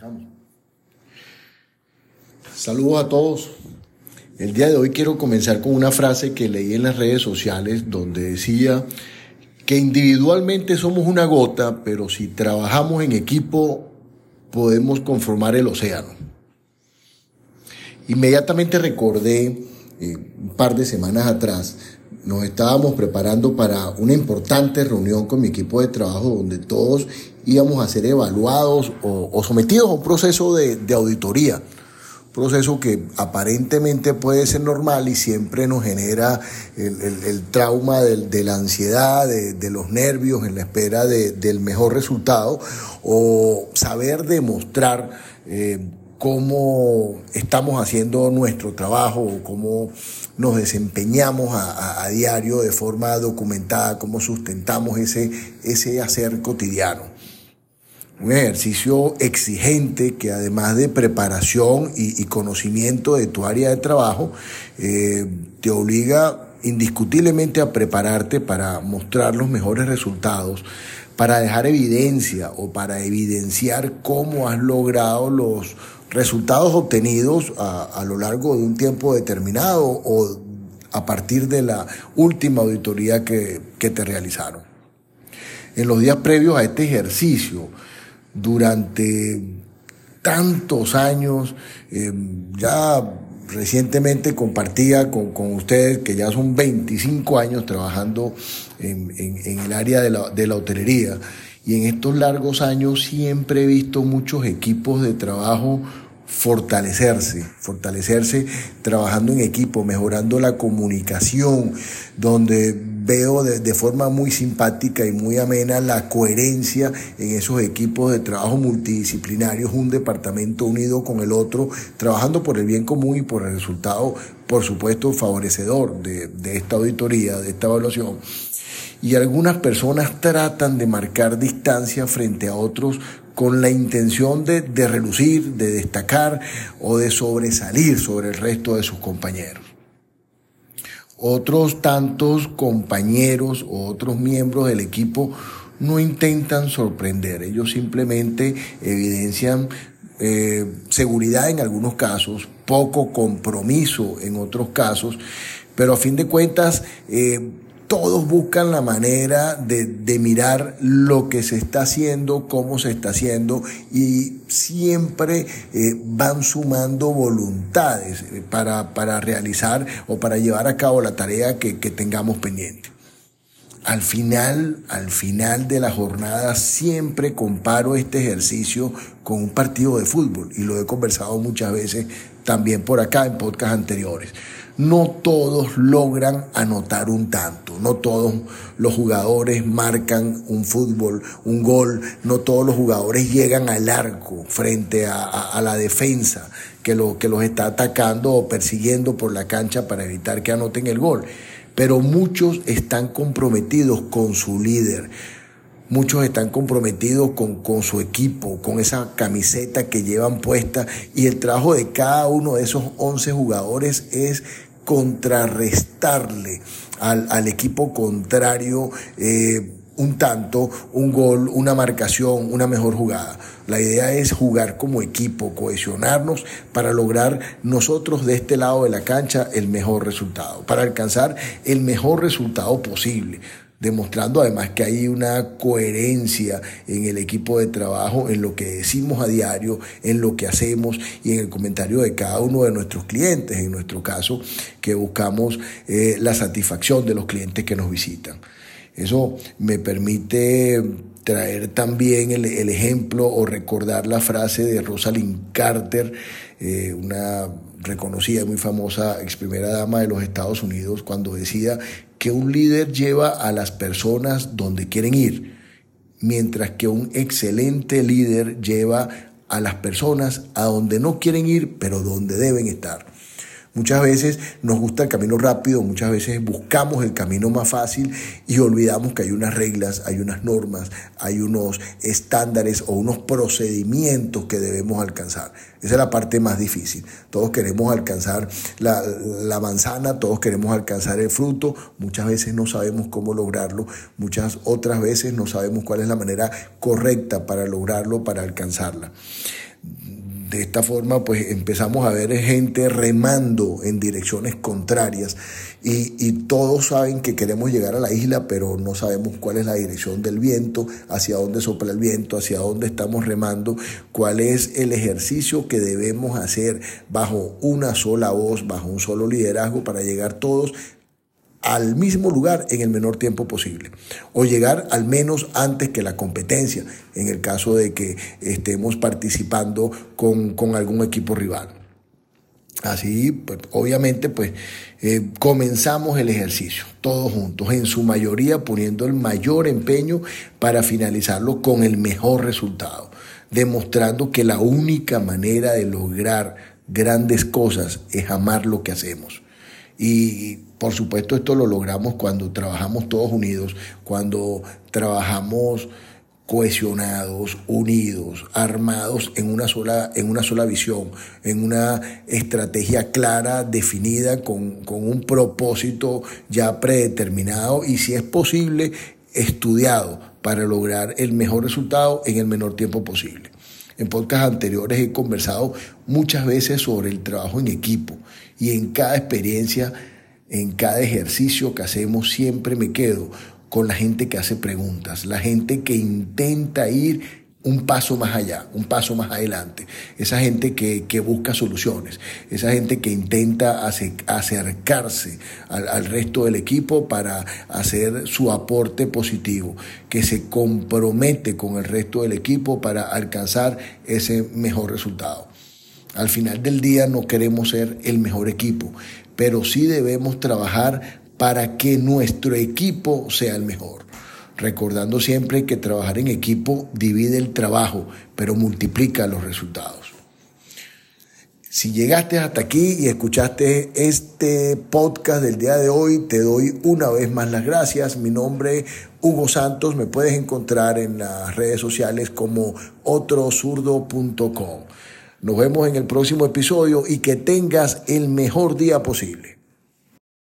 Comenzamos. Saludos a todos. El día de hoy quiero comenzar con una frase que leí en las redes sociales donde decía que individualmente somos una gota, pero si trabajamos en equipo podemos conformar el océano. Inmediatamente recordé un par de semanas atrás, nos estábamos preparando para una importante reunión con mi equipo de trabajo donde todos íbamos a ser evaluados o sometidos a un proceso de auditoría. Proceso que aparentemente puede ser normal y siempre nos genera el trauma de la ansiedad, de los nervios en la espera del mejor resultado o saber demostrar cómo estamos haciendo nuestro trabajo o cómo nos desempeñamos a diario de forma documentada, cómo sustentamos ese hacer cotidiano. Un ejercicio exigente que además de preparación y conocimiento de tu área de trabajo, te obliga indiscutiblemente a prepararte para mostrar los mejores resultados, para dejar evidencia o para evidenciar cómo has logrado los resultados obtenidos a lo largo de un tiempo determinado o a partir de la última auditoría que te realizaron. En los días previos a este ejercicio, durante tantos años, ya recientemente compartía con ustedes que ya son 25 años trabajando en el área de la hotelería, y en estos largos años siempre he visto muchos equipos de trabajo fortalecerse trabajando en equipo, mejorando la comunicación, donde veo de forma muy simpática y muy amena la coherencia en esos equipos de trabajo multidisciplinarios, un departamento unido con el otro, trabajando por el bien común y por el resultado, por supuesto, favorecedor de esta auditoría, de esta evaluación. Y algunas personas tratan de marcar distancia frente a otros con la intención de relucir, de destacar o de sobresalir sobre el resto de sus compañeros. Otros tantos compañeros o otros miembros del equipo no intentan sorprender. Ellos simplemente evidencian seguridad en algunos casos, poco compromiso en otros casos, pero a fin de cuentas todos buscan la manera de mirar lo que se está haciendo, cómo se está haciendo y siempre van sumando voluntades para realizar o para llevar a cabo la tarea que tengamos pendiente. Al final de la jornada siempre comparo este ejercicio con un partido de fútbol y lo he conversado muchas veces también por acá en podcasts anteriores. No todos logran anotar un tanto, no todos los jugadores marcan un gol, no todos los jugadores llegan al arco frente a la defensa que los está atacando o persiguiendo por la cancha para evitar que anoten el gol. Pero muchos están comprometidos con su líder, muchos están comprometidos con su equipo, con esa camiseta que llevan puesta, y el trabajo de cada uno de esos 11 jugadores es contrarrestarle al equipo contrario un tanto, un gol, una marcación, una mejor jugada. La idea es jugar como equipo, cohesionarnos para lograr nosotros de este lado de la cancha el mejor resultado, para alcanzar el mejor resultado posible, demostrando además que hay una coherencia en el equipo de trabajo, en lo que decimos a diario, en lo que hacemos y en el comentario de cada uno de nuestros clientes, en nuestro caso, que buscamos la satisfacción de los clientes que nos visitan. Eso me permite traer también el ejemplo o recordar la frase de Rosalind Carter, una reconocida y muy famosa ex primera dama de los Estados Unidos, cuando decía que un líder lleva a las personas donde quieren ir, mientras que un excelente líder lleva a las personas a donde no quieren ir, pero donde deben estar. Muchas veces nos gusta el camino rápido, muchas veces buscamos el camino más fácil y olvidamos que hay unas reglas, hay unas normas, hay unos estándares o unos procedimientos que debemos alcanzar. Esa es la parte más difícil. Todos queremos alcanzar la manzana, todos queremos alcanzar el fruto. Muchas veces no sabemos cómo lograrlo, muchas otras veces no sabemos cuál es la manera correcta para lograrlo, para alcanzarla. De esta forma, pues empezamos a ver gente remando en direcciones contrarias y todos saben que queremos llegar a la isla, pero no sabemos cuál es la dirección del viento, hacia dónde sopla el viento, hacia dónde estamos remando, cuál es el ejercicio que debemos hacer bajo una sola voz, bajo un solo liderazgo para llegar todos al mismo lugar en el menor tiempo posible o llegar al menos antes que la competencia en el caso de que estemos participando con algún equipo rival. Así, pues, obviamente, pues comenzamos el ejercicio todos juntos, en su mayoría poniendo el mayor empeño para finalizarlo con el mejor resultado, demostrando que la única manera de lograr grandes cosas es amar lo que hacemos. Y por supuesto esto lo logramos cuando trabajamos todos unidos, cuando trabajamos cohesionados, unidos, armados en una sola visión, en una estrategia clara, definida, con un propósito ya predeterminado y si es posible estudiado para lograr el mejor resultado en el menor tiempo posible. En podcasts anteriores he conversado muchas veces sobre el trabajo en equipo y en cada experiencia, en cada ejercicio que hacemos, siempre me quedo con la gente que hace preguntas, la gente que intenta ir un paso más allá, un paso más adelante, esa gente que busca soluciones, esa gente que intenta acercarse al resto del equipo para hacer su aporte positivo, que se compromete con el resto del equipo para alcanzar ese mejor resultado. Al final del día no queremos ser el mejor equipo, pero sí debemos trabajar para que nuestro equipo sea el mejor. Recordando siempre que trabajar en equipo divide el trabajo, pero multiplica los resultados. Si llegaste hasta aquí y escuchaste este podcast del día de hoy, te doy una vez más las gracias. Mi nombre es Hugo Santos. Me puedes encontrar en las redes sociales como otrosurdo.com. Nos vemos en el próximo episodio y que tengas el mejor día posible.